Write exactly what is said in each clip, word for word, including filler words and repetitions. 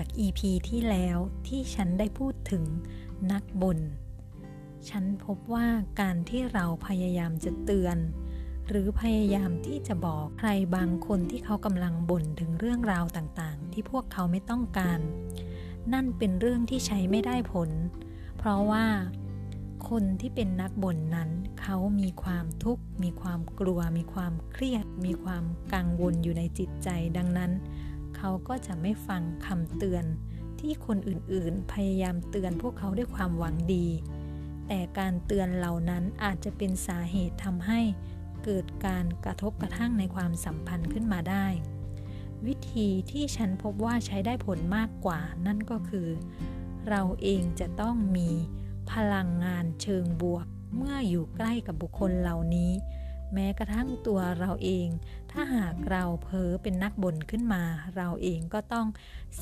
จาก อี พี ที่แล้วที่ฉันได้พูดถึงนักบ่นฉันพบว่าการที่เราพยายามจะเตือนหรือพยายามที่จะบอกใครบางคนที่เขากำลังบ่นถึงเรื่องราวต่างๆที่พวกเขาไม่ต้องการนั่นเป็นเรื่องที่ใช้ไม่ได้ผลเพราะว่าคนที่เป็นนักบ่นนั้นเขามีความทุกข์มีความกลัวมีความเครียดมีความกังวลอยู่ในจิตใจดังนั้นเขาก็จะไม่ฟังคำเตือนที่คนอื่นๆพยายามเตือนพวกเขาด้วยความหวังดีแต่การเตือนเหล่านั้นอาจจะเป็นสาเหตุทำให้เกิดการกระทบกระทั่งในความสัมพันธ์ขึ้นมาได้วิธีที่ฉันพบว่าใช้ได้ผลมากกว่านั่นก็คือเราเองจะต้องมีพลังงานเชิงบวกเมื่ออยู่ใกล้กับบุคคลเหล่านี้แม้กระทั่งตัวเราเองถ้าหากเราเผลอเป็นนักบ่นขึ้นมาเราเองก็ต้อง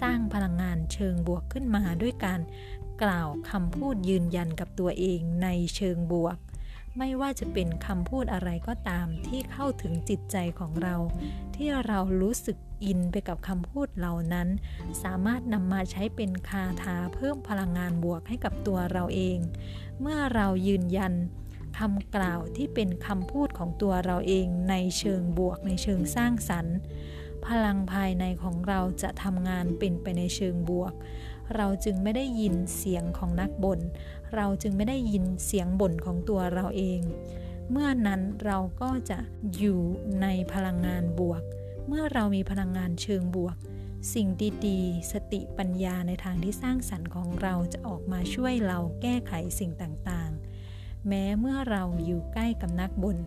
สร้างพลังงานเชิงบวกขึ้นมาด้วยการกล่าวคำพูดยืนยันกับตัวเองในเชิงบวกไม่ว่าจะเป็นคำพูดอะไรก็ตามที่เข้าถึงจิตใจของเราที่เรารู้สึกอินไปกับคำพูดเหล่านั้นสามารถนำมาใช้เป็นคาถาเพิ่มพลังงานบวกให้กับตัวเราเองเมื่อเรายืนยันคำกล่าวที่เป็นคำพูดของตัวเราเองในเชิงบวกในเชิงสร้างสรรค์พลังภายในของเราจะทำงานเป็นไปในเชิงบวกเราจึงไม่ได้ยินเสียงของนักบ่นเราจึงไม่ได้ยินเสียงบ่นของตัวเราเองเมื่อนั้นเราก็จะอยู่ในพลังงานบวกเมื่อเรามีพลังงานเชิงบวกสิ่งดีๆสติปัญญาในทางที่สร้างสรรค์ของเราจะออกมาช่วยเราแก้ไขสิ่งต่างๆแม้เมื่อเราอยู่ใกล้กับนักบ่น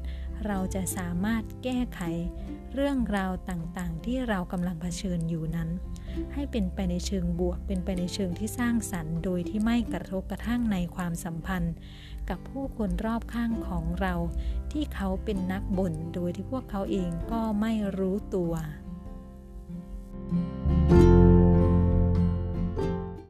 เราจะสามารถแก้ไขเรื่องราวต่างๆที่เรากำลังเผชิญอยู่นั้นให้เป็นไปในเชิงบวกเป็นไปในเชิงที่สร้างสรรค์โดยที่ไม่กระทบกระทั่งในความสัมพันธ์กับผู้คนรอบข้างของเราที่เขาเป็นนักบ่นโดยที่พวกเขาเองก็ไม่รู้ตัว